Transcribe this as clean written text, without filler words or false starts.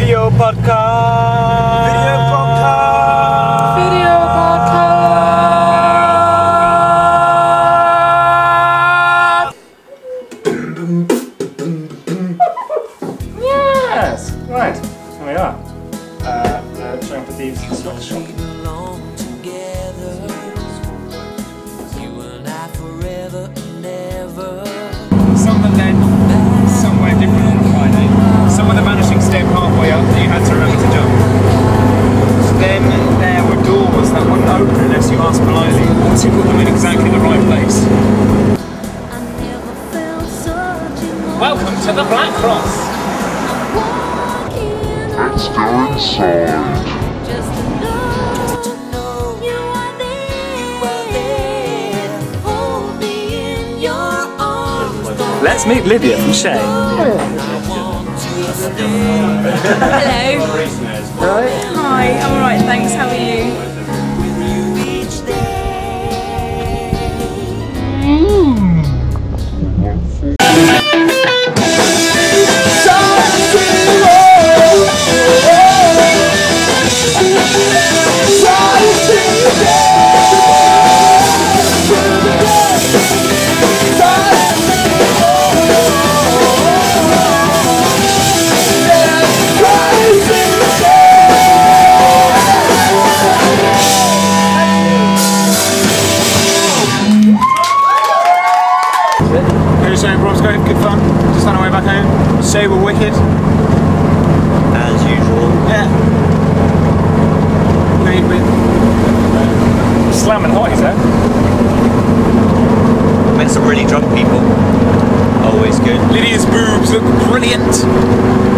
Video podcast. Video podcast. Video podcast. Yes. Right. Here we are. Showing for thieves. Stop shop. Welcome to the Black Cross! Let's go inside! Just to know you are there. Hold me in your arms. Let's meet Lydia from Shay. Hello. Right. Hi, I'm alright, thanks. How are you? Shay were wicked. As usual. Yeah. Made with slamming hot, is that? Met some really drunk people. Always good. Lydia's boobs look brilliant.